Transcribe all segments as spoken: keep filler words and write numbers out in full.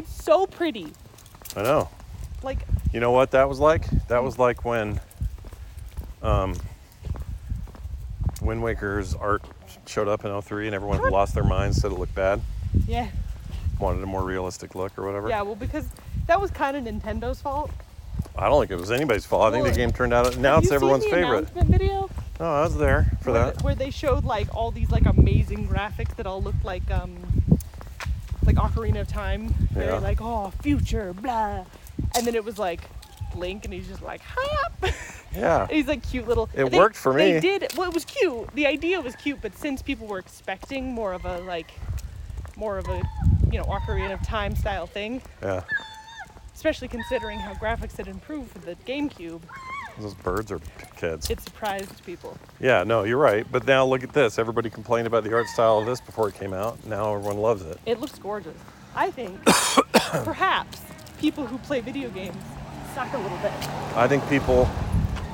It's so pretty. I know. Like, you know what that was like? That was like when um, Wind Waker's art showed up in oh three and everyone God. lost their minds, said it looked bad. Yeah. Wanted a more realistic look or whatever. Yeah, well, because that was kind of Nintendo's fault. I don't think it was anybody's fault. I think well, the game turned out, now it's everyone's favorite. Have you seen the announcement video? No, I was there for where that. The, where they showed like all these like amazing graphics that all looked like um, like Ocarina of Time. Yeah. They're like, oh, future, blah. And then it was like Link, and he's just like, hop. Yeah. And he's like cute little. It they, worked for me. They did. Well, it was cute. The idea was cute, but since people were expecting more of a like, more of a, you know, Ocarina of Time style thing. Yeah. Especially considering how graphics had improved for the GameCube. Those birds are kids. It surprised people. Yeah, no, you're right. But now look at this. Everybody complained about the art style of this before it came out. Now everyone loves it. It looks gorgeous. I think perhaps people who play video games suck a little bit. I think people,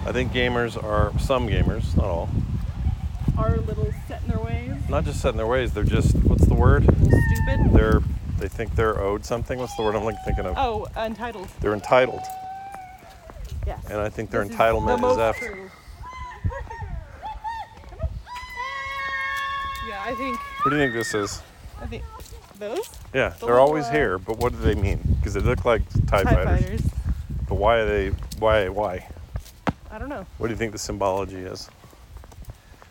I think gamers are, some gamers, not all, are a little set in their ways. Not just set in their ways. They're just, what's the word? A little stupid. They're. They think they're owed something. What's the word I'm like thinking of? Oh, entitled. They're entitled. Yes. And I think their this entitlement is, is after. True. Yeah, I think. What do you think this is? I think those. Yeah, the they're always uh, here, but what do they mean? Because they look like TIE, TIE fighters. fighters. But why are they? Why? Why? I don't know. What do you think the symbology is?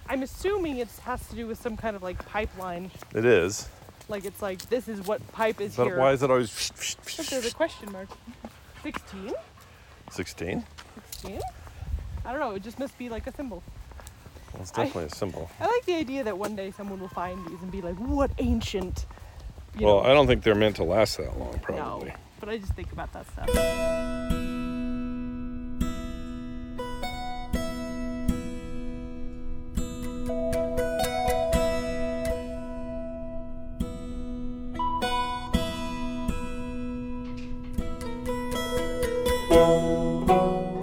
I'm assuming it has to do with some kind of like pipeline. It is. Like, it's like, this is what pipe is but here. But why is it always... But there's a question mark. sixteen? sixteen? sixteen? I don't know. It just must be like a symbol. Well, it's definitely I, a symbol. I like the idea that one day someone will find these and be like, what ancient... You well, know. I don't think they're meant to last that long, probably. No, but I just think about that stuff.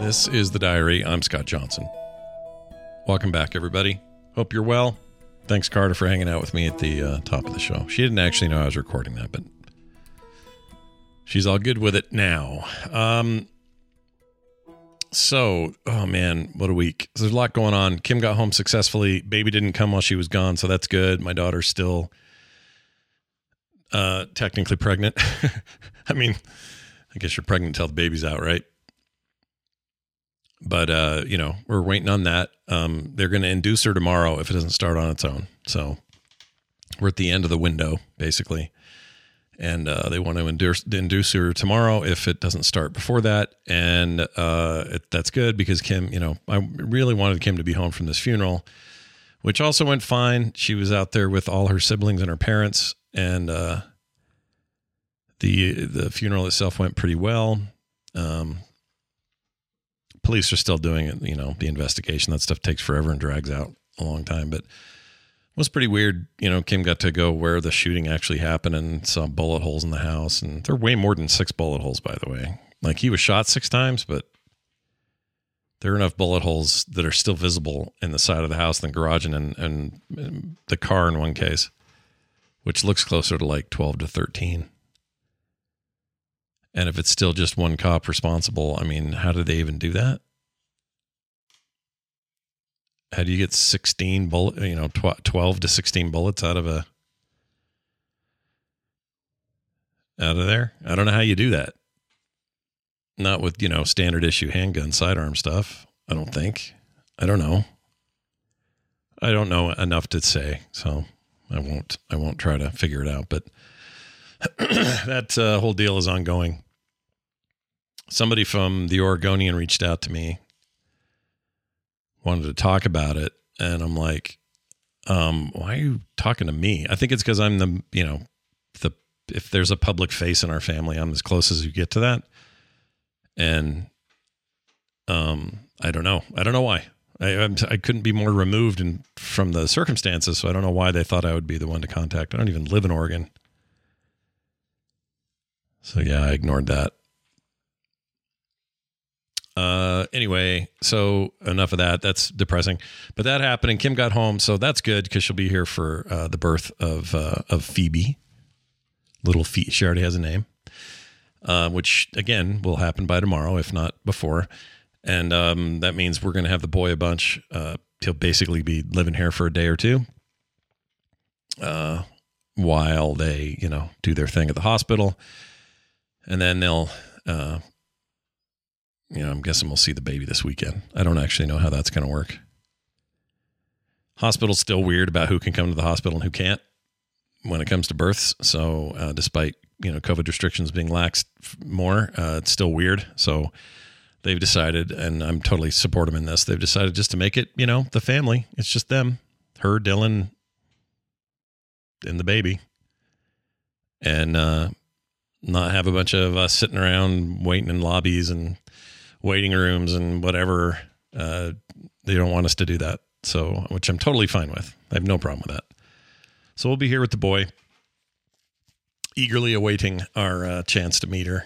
This is The Diary. I'm Scott Johnson. Welcome back, everybody. Hope you're well. Thanks, Carter, for hanging out with me at the uh, top of the show. She didn't actually know I was recording that, but she's all good with it now. Um, so, oh, man, what a week. There's a lot going on. Kim got home successfully. Baby didn't come while she was gone, so that's good. My daughter's still uh, technically pregnant. I mean, I guess you're pregnant until the baby's out, right? But, uh, you know, we're waiting on that. Um, they're going to induce her tomorrow if it doesn't start on its own. So we're at the end of the window, basically. And uh, they want to induce, induce her tomorrow if it doesn't start before that. And uh, it, that's good because Kim, you know, I really wanted Kim to be home from this funeral, which also went fine. She was out there with all her siblings and her parents. And uh, the the funeral itself went pretty well. Um Police are still doing it, you know, the investigation. That stuff takes forever and drags out a long time. But it was pretty weird. You know, Kim got to go where the shooting actually happened and saw bullet holes in the house. And there are way more than six bullet holes, by the way. Like, he was shot six times, but there are enough bullet holes that are still visible in the side of the house, and the garage, and, and, and the car in one case, which looks closer to like twelve to thirteen. And if it's still just one cop responsible, I mean, how do they even do that? How do you get sixteen bullet, you know, twelve to sixteen bullets out of a, out of there? I don't know how you do that. Not with, you know, standard issue handgun, sidearm stuff. I don't think. I don't know. I don't know enough to say, so I won't, I won't try to figure it out, but that uh, whole deal is ongoing. Somebody from the Oregonian reached out to me, wanted to talk about it. And I'm like, um, why are you talking to me? I think it's because I'm the, you know, the, if there's a public face in our family, I'm as close as you get to that. And, um, I don't know. I don't know why I, I'm t- I couldn't be more removed in, from the circumstances. So I don't know why they thought I would be the one to contact. I don't even live in Oregon. So, yeah, I ignored that. Uh, anyway, so enough of that. That's depressing. But that happened, and Kim got home, so that's good because she'll be here for uh, the birth of uh, of Phoebe. Little Phoebe. She already has a name. um, which again will happen by tomorrow, if not before. And um, that means we're going to have the boy a bunch. Uh, he'll basically be living here for a day or two uh, while they, you know, do their thing at the hospital. And then they'll, uh, you know, I'm guessing we'll see the baby this weekend. I don't actually know how that's going to work. Hospital's still weird about who can come to the hospital and who can't when it comes to births. So uh, despite, you know, COVID restrictions being laxed more, uh, it's still weird. So they've decided, and I'm totally support them in this, they've decided just to make it, you know, the family. It's just them, her, Dylan, and the baby. And uh, not have a bunch of us sitting around waiting in lobbies and waiting rooms and whatever. Uh, they don't want us to do that. So, which I'm totally fine with. I have no problem with that. So we'll be here with the boy, eagerly awaiting our uh, chance to meet her.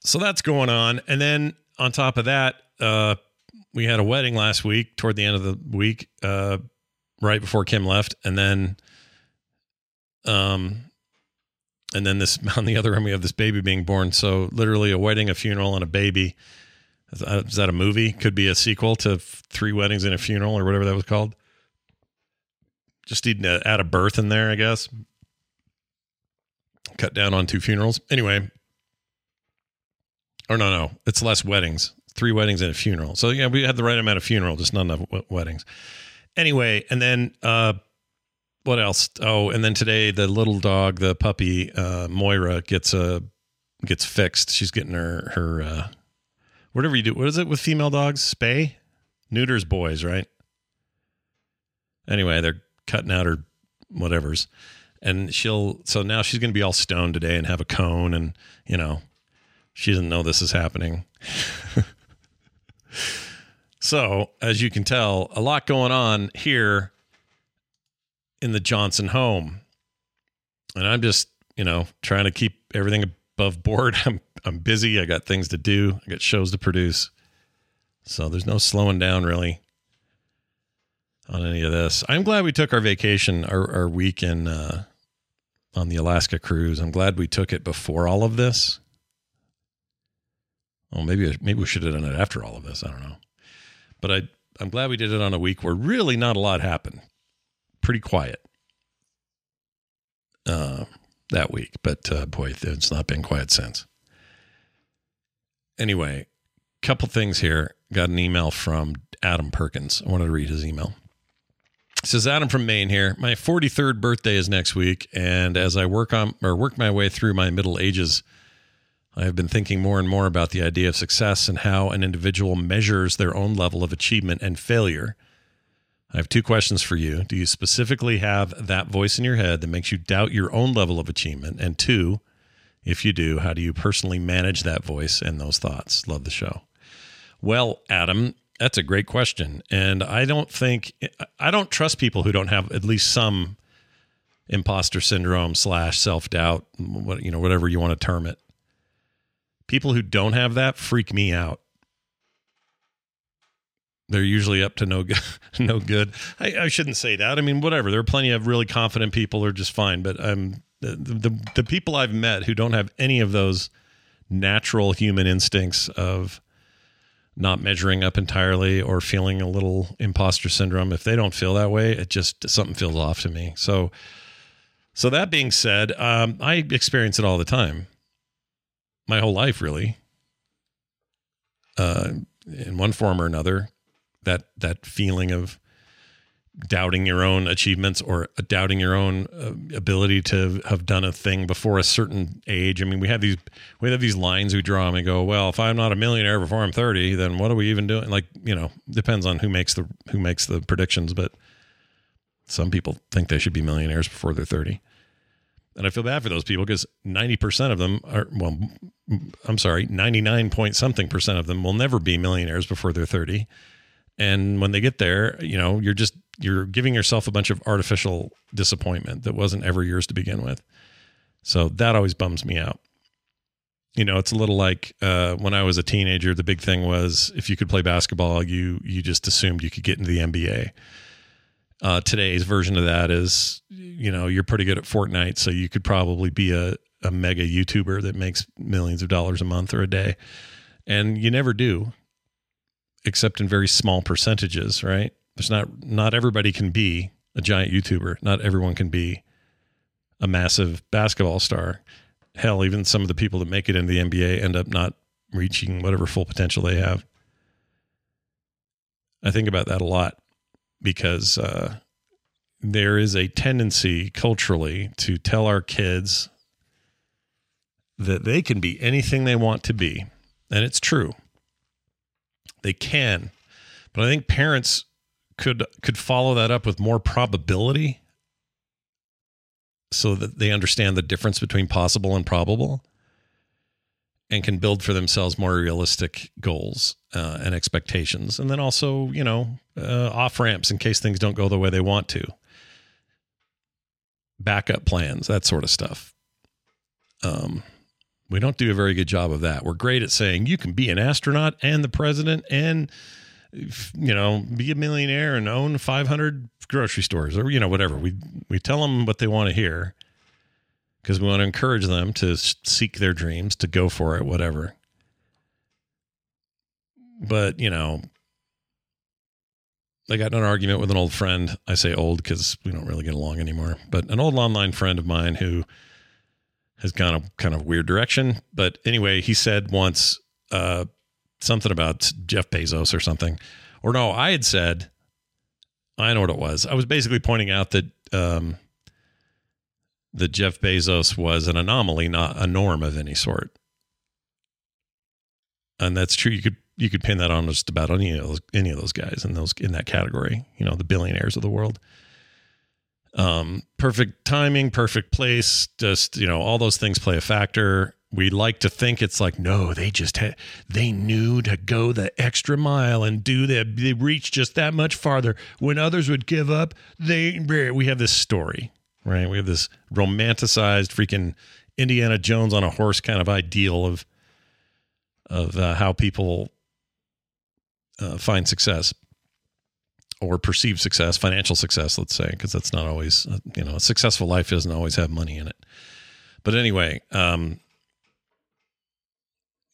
So that's going on. And then on top of that, uh, we had a wedding last week toward the end of the week, uh, right before Kim left. And then, um, and then this, on the other end, we have this baby being born. So literally a wedding, a funeral, and a baby. Is that a movie? Could be a sequel to Three Weddings and a Funeral or whatever that was called. Just need to add a birth in there, I guess. Cut down on two funerals. Anyway. Or no, no. It's less weddings. Three weddings and a funeral. So, yeah, we had the right amount of funeral, just not enough w- weddings. Anyway, and then uh, what else? Oh, and then today the little dog, the puppy, uh, Moira, gets a, gets fixed. She's getting her... her uh, whatever you do, what is it with female dogs? Spay? Neuters boys, right? Anyway, they're cutting out her whatevers. And she'll, so now she's going to be all stoned today and have a cone. And, you know, she doesn't know this is happening. So, as you can tell, a lot going on here in the Johnson home. And I'm just, you know, trying to keep everything above board. I'm I'm busy. I got things to do. I got shows to produce. So there's no slowing down really on any of this. I'm glad we took our vacation, our, our week in, uh, on the Alaska cruise. I'm glad we took it before all of this. Well, maybe, maybe we should have done it after all of this. I don't know. But I, I'm glad we did it on a week where really not a lot happened. Pretty quiet. Uh, that week, but, uh, boy, it's not been quiet since. Anyway, couple things here. Got an email from Adam Perkins. I wanted to read his email. It says, Adam from Maine here. My forty-third birthday is next week, and as I work on or work my way through my middle ages, I have been thinking more and more about the idea of success and how an individual measures their own level of achievement and failure. I have two questions for you. Do you specifically have that voice in your head that makes you doubt your own level of achievement? And two, if you do, how do you personally manage that voice and those thoughts? Love the show. Well, Adam, that's a great question. And I don't think, I don't trust people who don't have at least some imposter syndrome slash self-doubt, what, you know, whatever you want to term it. People who don't have that freak me out. They're usually up to no good. no good. I, I shouldn't say that. I mean, whatever. There are plenty of really confident people who are just fine, but I'm, The, the the people I've met who don't have any of those natural human instincts of not measuring up entirely or feeling a little imposter syndrome, if they don't feel that way, it just, something feels off to me. So, so that being said, um, I experience it all the time, my whole life, really, uh, in one form or another, that, that feeling of doubting your own achievements or doubting your own uh, ability to have done a thing before a certain age. I mean, we have these, we have these lines we draw and we go, well, if I'm not a millionaire before I'm thirty, then what are we even doing? Like, you know, depends on who makes the, who makes the predictions, but some people think they should be millionaires before they're thirty. And I feel bad for those people because ninety percent of them are, well, I'm sorry, ninety-nine point something percent of them will never be millionaires before they're thirty. And when they get there, you know, you're just, you're giving yourself a bunch of artificial disappointment that wasn't ever yours to begin with. So that always bums me out. You know, it's a little like uh, when I was a teenager, the big thing was if you could play basketball, you you just assumed you could get into the N B A. Uh, today's version of that is, you know, you're pretty good at Fortnite, so you could probably be a, a mega YouTuber that makes millions of dollars a month or a day. And you never do, except in very small percentages, right? There's not, not everybody can be a giant YouTuber. Not everyone can be a massive basketball star. Hell, even some of the people that make it into the N B A end up not reaching whatever full potential they have. I think about that a lot because uh, there is a tendency culturally to tell our kids that they can be anything they want to be. And it's true. They can. But I think parents could could follow that up with more probability so that they understand the difference between possible and probable and can build for themselves more realistic goals uh, and expectations. And then also, you know, uh, off ramps in case things don't go the way they want to. Backup plans, that sort of stuff. Um, we don't do a very good job of that. We're great at saying you can be an astronaut and the president and, you know, be a millionaire and own five hundred grocery stores or, you know, whatever. We, we tell them what they want to hear because we want to encourage them to seek their dreams, to go for it, whatever. But, you know, I got in an argument with an old friend. I say old because we don't really get along anymore, but an old online friend of mine who has gone a kind of weird direction. But anyway, he said once, uh, something about Jeff Bezos or something, or no, I had said, I know what it was. I was basically pointing out that, um, that Jeff Bezos was an anomaly, not a norm of any sort. And that's true. You could, you could pin that on just about any of those, any of those guys in those, in that category, you know, the billionaires of the world. Um, perfect timing, perfect place, just, you know, all those things play a factor. We like to think it's like, no, they just had, they knew to go the extra mile and do that. They reached just that much farther when others would give up. They, we have this story, right? We have this romanticized freaking Indiana Jones on a horse kind of ideal of, of uh, how people uh, find success. Or perceived success, financial success, let's say, because that's not always, you know, a successful life doesn't always have money in it. But anyway, um,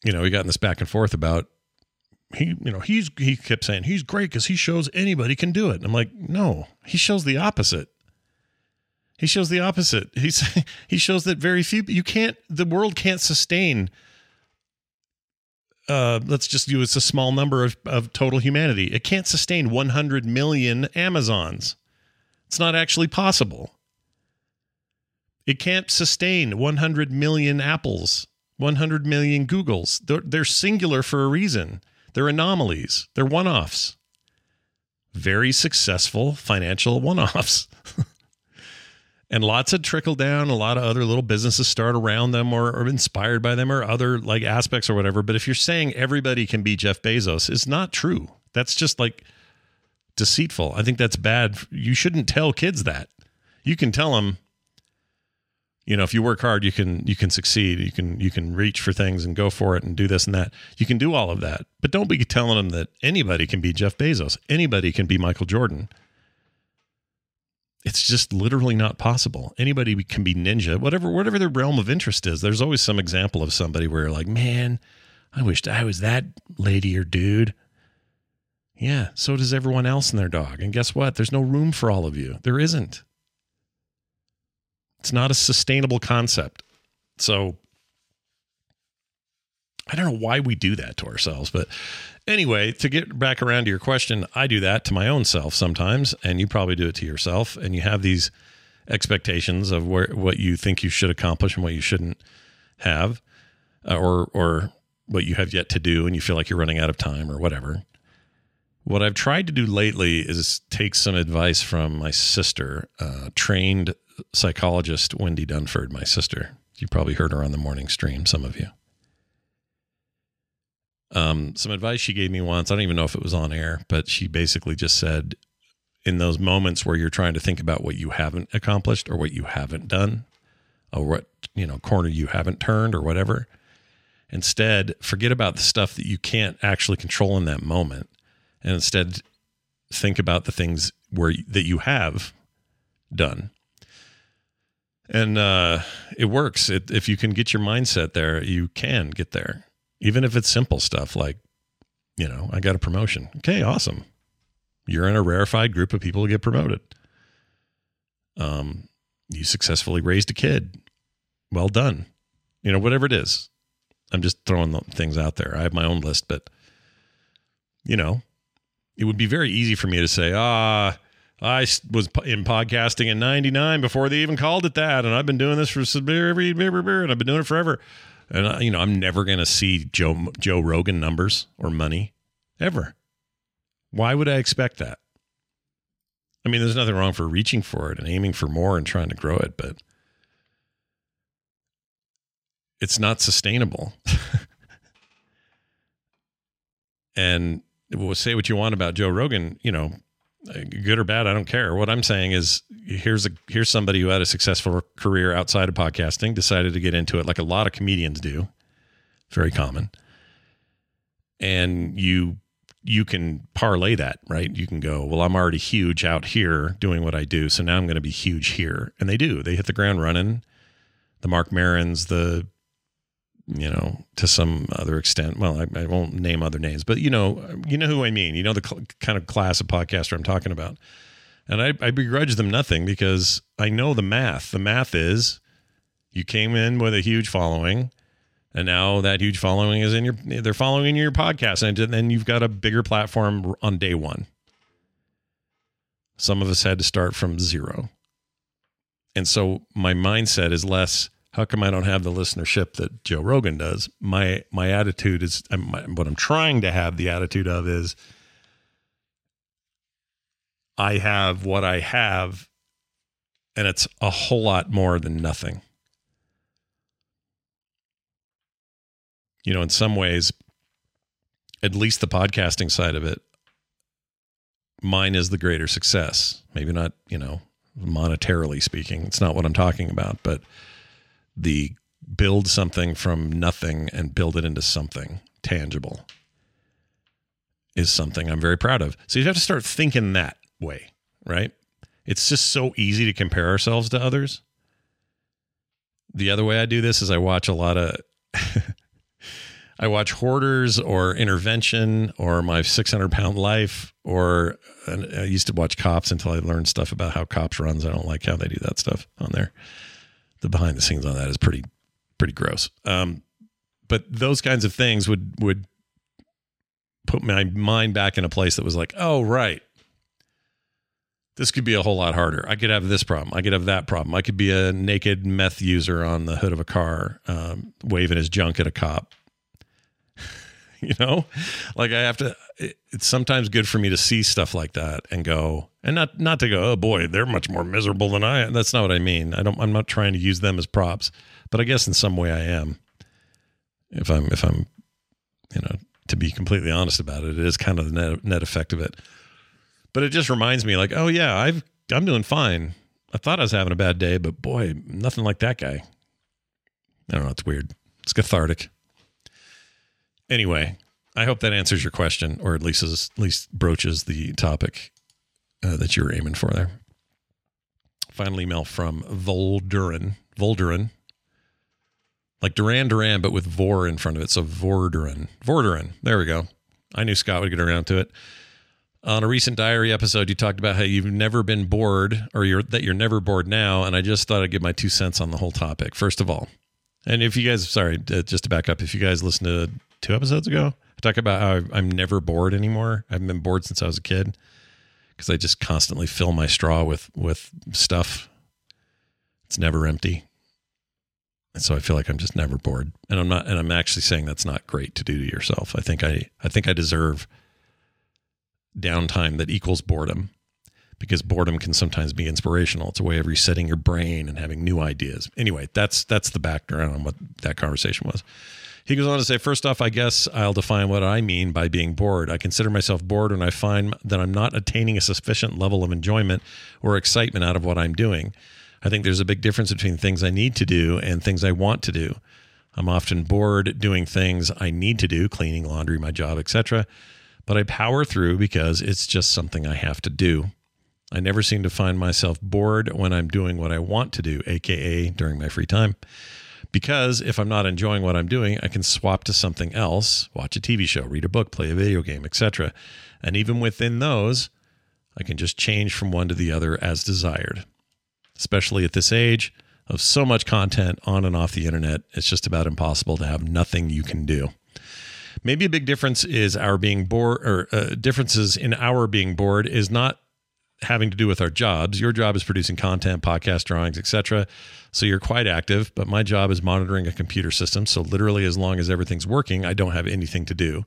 you know, we got in this back and forth about he, you know, he's, he kept saying he's great because he shows anybody can do it. And I'm like, no, he shows the opposite. He shows the opposite. He's, he shows that very few, you can't, the world can't sustain, Uh, let's just use a small number of, of total humanity. It can't sustain one hundred million Amazons. It's not actually possible. It can't sustain one hundred million Apples, one hundred million Googles. They're, they're singular for a reason. They're anomalies. They're one-offs. Very successful financial one-offs. And lots of trickle down, a lot of other little businesses start around them or are inspired by them or other like aspects or whatever. But if you're saying everybody can be Jeff Bezos, it's not true. That's just like deceitful. I think that's bad. You shouldn't tell kids that. You can tell them, you know, if you work hard, you can, you can succeed. You can, you can reach for things and go for it and do this and that. You can do all of that, but don't be telling them that anybody can be Jeff Bezos. Anybody can be Michael Jordan. It's just literally not possible. Anybody can be ninja, whatever, whatever their realm of interest is. There's always some example of somebody where you're like, man, I wished I was that lady or dude. Yeah. So does everyone else and their dog. And guess what? There's no room for all of you. There isn't. It's not a sustainable concept. So I don't know why we do that to ourselves, but anyway, to get back around to your question, I do that to my own self sometimes, and you probably do it to yourself, and you have these expectations of where, what you think you should accomplish and what you shouldn't have, uh, or, or what you have yet to do, and you feel like you're running out of time or whatever. What I've tried to do lately is take some advice from my sister, uh, trained psychologist Wendy Dunford, my sister. You probably heard her on the morning stream, some of you. Um, some advice she gave me once, I don't even know if it was on air, but she basically just said in those moments where you're trying to think about what you haven't accomplished or what you haven't done or what, you know, corner you haven't turned or whatever, instead forget about the stuff that you can't actually control in that moment. And instead think about the things where that you have done. And uh, it works. It, if you can get your mindset there, you can get there. Even if it's simple stuff like, you know, I got a promotion. Okay, awesome. You're in a rarefied group of people who get promoted. Um, you successfully raised a kid. Well done. You know, whatever it is. I'm just throwing things out there. I have my own list, but, you know, it would be very easy for me to say, ah, I was in podcasting in ninety-nine before they even called it that. And I've been doing this for every, and I've been doing it forever. And, I, you know, I'm never going to see Joe, Joe Rogan numbers or money ever. Why would I expect that? I mean, there's nothing wrong for reaching for it and aiming for more and trying to grow it, but it's not sustainable. And we'll say what you want about Joe Rogan, you know, good or bad, I don't care. What I'm saying is here's a here's somebody who had a successful career outside of podcasting, decided to get into it like a lot of comedians do. Very common. And you you can parlay that, right? You can go, well, I'm already huge out here doing what I do, so now I'm going to be huge here. And they do. They hit the ground running. The Marc Marons, the, you know, to some other extent, well, I, I won't name other names, but you know, you know who I mean, you know, the cl- kind of class of podcaster I'm talking about. And I, I begrudge them nothing because I know the math. The math is you came in with a huge following and now that huge following is in your, they're following your podcast. And then you've got a bigger platform on day one. Some of us had to start from zero. And so my mindset is less, how come I don't have the listenership that Joe Rogan does? My my attitude is, my, what I'm trying to have the attitude of is, I have what I have, and it's a whole lot more than nothing. You know, in some ways, at least the podcasting side of it, mine is the greater success. Maybe not, you know, monetarily speaking. It's not what I'm talking about, but the build something from nothing and build it into something tangible is something I'm very proud of. So you have to start thinking that way, right? It's just so easy to compare ourselves to others. The other way I do this is I watch a lot of, I watch Hoarders or Intervention or My six hundred pound Life, or I used to watch Cops until I learned stuff about how Cops runs. I don't like how they do that stuff on there. The behind the scenes on that is pretty, pretty gross. Um, but those kinds of things would, would put my mind back in a place that was like, oh, right. This could be a whole lot harder. I could have this problem. I could have that problem. I could be a naked meth user on the hood of a car, um, waving his junk at a cop. You know, like I have to, it, it's sometimes good for me to see stuff like that and go, and not, not to go, oh boy, they're much more miserable than I am. That's not what I mean. I don't, I'm not trying to use them as props, but I guess in some way I am. If I'm, if I'm, you know, to be completely honest about it, it is kind of the net, net effect of it, but it just reminds me like, oh yeah, I've, I'm doing fine. I thought I was having a bad day, but boy, nothing like that guy. I don't know. It's weird. It's cathartic. Anyway, I hope that answers your question, or at least is, at least broaches the topic uh, that you were aiming for there. Final email from Vorduren. Vorduren. Like Duran Duran, but with vor in front of it. So Vorduren. Vorduren. There we go. I knew Scott would get around to it. On a recent Diary episode, you talked about how you've never been bored, or you're, that you're never bored now, and I just thought I'd give my two cents on the whole topic. First of all, and if you guys, sorry, just to back up, if you guys listen to two episodes ago, I talk about how I'm never bored anymore. I haven't been bored since I was a kid because I just constantly fill my straw with, with stuff. It's never empty. And so I feel like I'm just never bored, and I'm not, and I'm actually saying that's not great to do to yourself. I think I, I think I deserve downtime that equals boredom, because boredom can sometimes be inspirational. It's a way of resetting your brain and having new ideas. Anyway, that's, that's the background on what that conversation was. He goes on to say, first off, I guess I'll define what I mean by being bored. I consider myself bored when I find that I'm not attaining a sufficient level of enjoyment or excitement out of what I'm doing. I think there's a big difference between things I need to do and things I want to do. I'm often bored doing things I need to do, cleaning, laundry, my job, et cetera, but I power through because it's just something I have to do. I never seem to find myself bored when I'm doing what I want to do, aka during my free time. Because if I'm not enjoying what I'm doing, I can swap to something else, watch a T V show, read a book, play a video game, et cetera. And even within those, I can just change from one to the other as desired. Especially at this age of so much content on and off the internet, it's just about impossible to have nothing you can do. Maybe a big difference is our being bored, or uh, differences in our being bored is not having to do with our jobs. Your job is producing content, podcast, drawings, et cetera. So you're quite active, but my job is monitoring a computer system. So literally as long as everything's working, I don't have anything to do.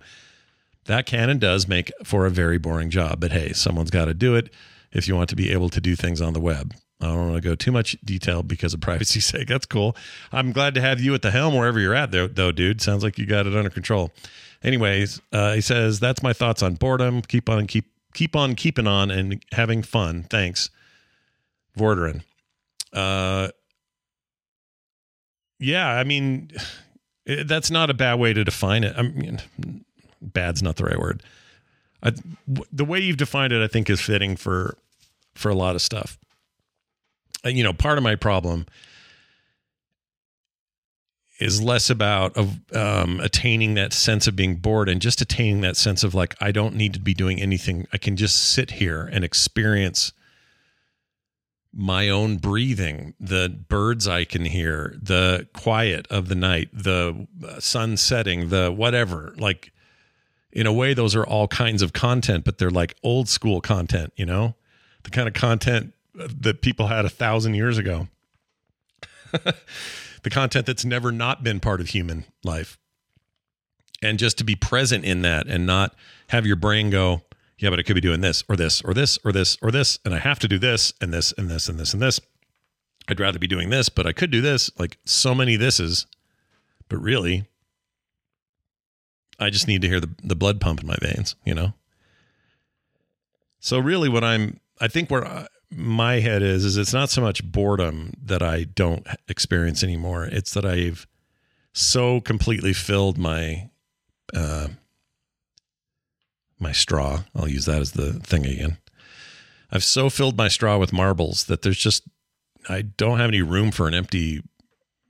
That can and does make for a very boring job, but hey, someone's got to do it if you want to be able to do things on the web. I don't want to go too much detail because of privacy's sake. That's cool. I'm glad to have you at the helm wherever you're at though, though dude. Sounds like you got it under control. Anyways, uh, he says, that's my thoughts on boredom. Keep on, keep, keep on keeping on and having fun. Thanks, Vorduren. Uh, yeah, I mean, it, that's not a bad way to define it. I mean, bad's not the right word. I, the way you've defined it, I think, is fitting for, for a lot of stuff. You know, part of my problem is less about of um, attaining that sense of being bored and just attaining that sense of like, I don't need to be doing anything. I can just sit here and experience my own breathing, the birds I can hear, the quiet of the night, the sun setting, the whatever. Like, in a way, those are all kinds of content, but they're like old school content, you know, the kind of content that people had a thousand years ago. The content that's never not been part of human life. And just to be present in that and not have your brain go, yeah, but I could be doing this or this or this or this or this. And I have to do this and this and this and this and this. I'd rather be doing this, but I could do this. Like so many thises, but really I just need to hear the, the blood pump in my veins, you know? So really what I'm, I think where I, my head is, is it's not so much boredom that I don't experience anymore. It's that I've so completely filled my, uh, my straw. I'll use that as the thing again. I've so filled my straw with marbles that there's just, I don't have any room for an empty,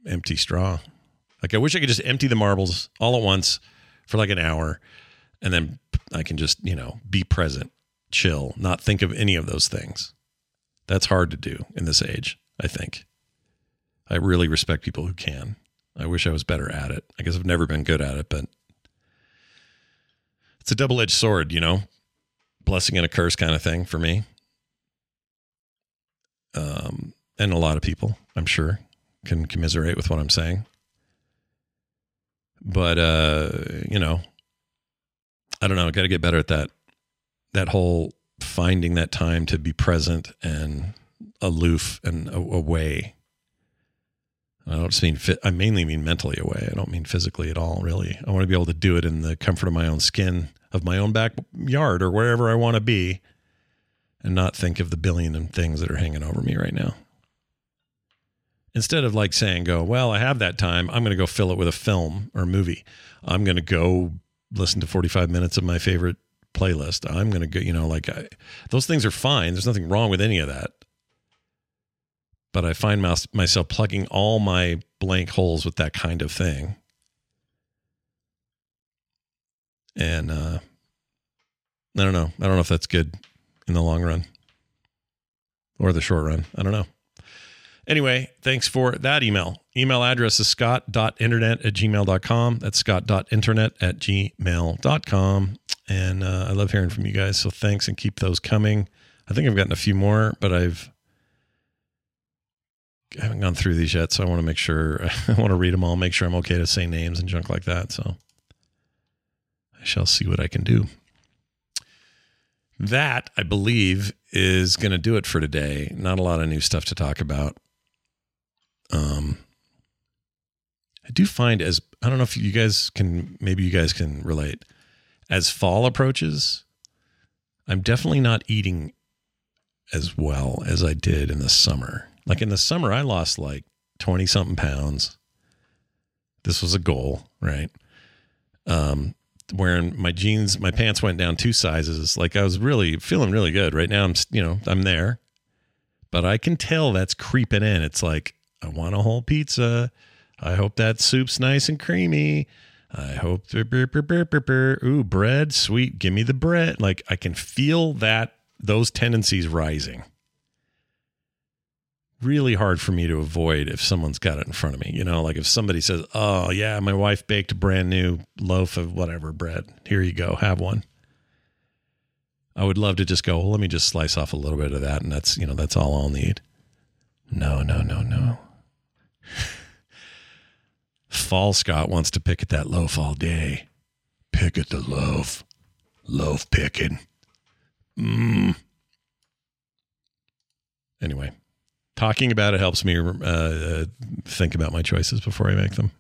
empty straw. Like I wish I could just empty the marbles all at once for like an hour. And then I can just, you know, be present, chill, not think of any of those things. That's hard to do in this age, I think. I really respect people who can. I wish I was better at it. I guess I've never been good at it, but it's a double-edged sword, you know? Blessing and a curse kind of thing for me. Um, and a lot of people, I'm sure, can commiserate with what I'm saying. But, uh, you know, I don't know. I got to get better at that. That whole finding that time to be present and aloof and away. I don't just mean, I mainly mean mentally away. I don't mean physically at all, really. I want to be able to do it in the comfort of my own skin, of my own backyard or wherever I want to be and not think of the billion and things that are hanging over me right now. Instead of like saying, go, well, I have that time. I'm going to go fill it with a film or a movie. I'm going to go listen to forty-five minutes of my favorite playlist. I'm going to go, you know, like I, those things are fine. There's nothing wrong with any of that. But I find my, myself plugging all my blank holes with that kind of thing. And uh, I don't know. I don't know if that's good in the long run or the short run. I don't know. Anyway, thanks for that email. Email address is scott dot internet at gmail dot com. That's scott dot internet at gmail dot com. And uh, I love hearing from you guys. So thanks and keep those coming. I think I've gotten a few more, but I've, I haven't gone through these yet. So I want to make sure I want to read them all, make sure I'm okay to say names and junk like that. So I shall see what I can do. That, I believe, is going to do it for today. Not a lot of new stuff to talk about. Um, I do find as, I don't know if you guys can, maybe you guys can relate. As fall approaches, I'm definitely not eating as well as I did in the summer. Like in the summer, I lost like twenty something pounds. This was a goal, right? Um, wearing my jeans, my pants went down two sizes. Like I was really feeling really good right now. I'm, you know, I'm there, but I can tell that's creeping in. It's like, I want a whole pizza. I hope that soup's nice and creamy. I hope, ooh, bread, sweet. Give me the bread. Like I can feel that those tendencies rising. Really hard for me to avoid if someone's got it in front of me. You know, like if somebody says, oh yeah, my wife baked a brand new loaf of whatever bread. Here you go. Have one. I would love to just go, well, let me just slice off a little bit of that. And that's, you know, that's all I'll need. No, no, no, no. Fall Scott wants to pick at that loaf all day. Pick at the loaf. Loaf picking. Mmm. Anyway. Talking about it helps me uh, think about my choices before I make them.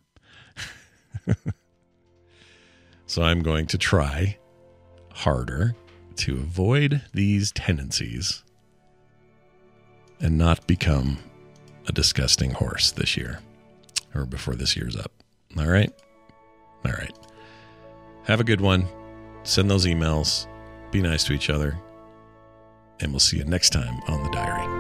So I'm going to try harder to avoid these tendencies and not become a disgusting horse this year or before this year's up. All right. All right. Have a good one. Send those emails. Be nice to each other. And we'll see you next time on The Diary.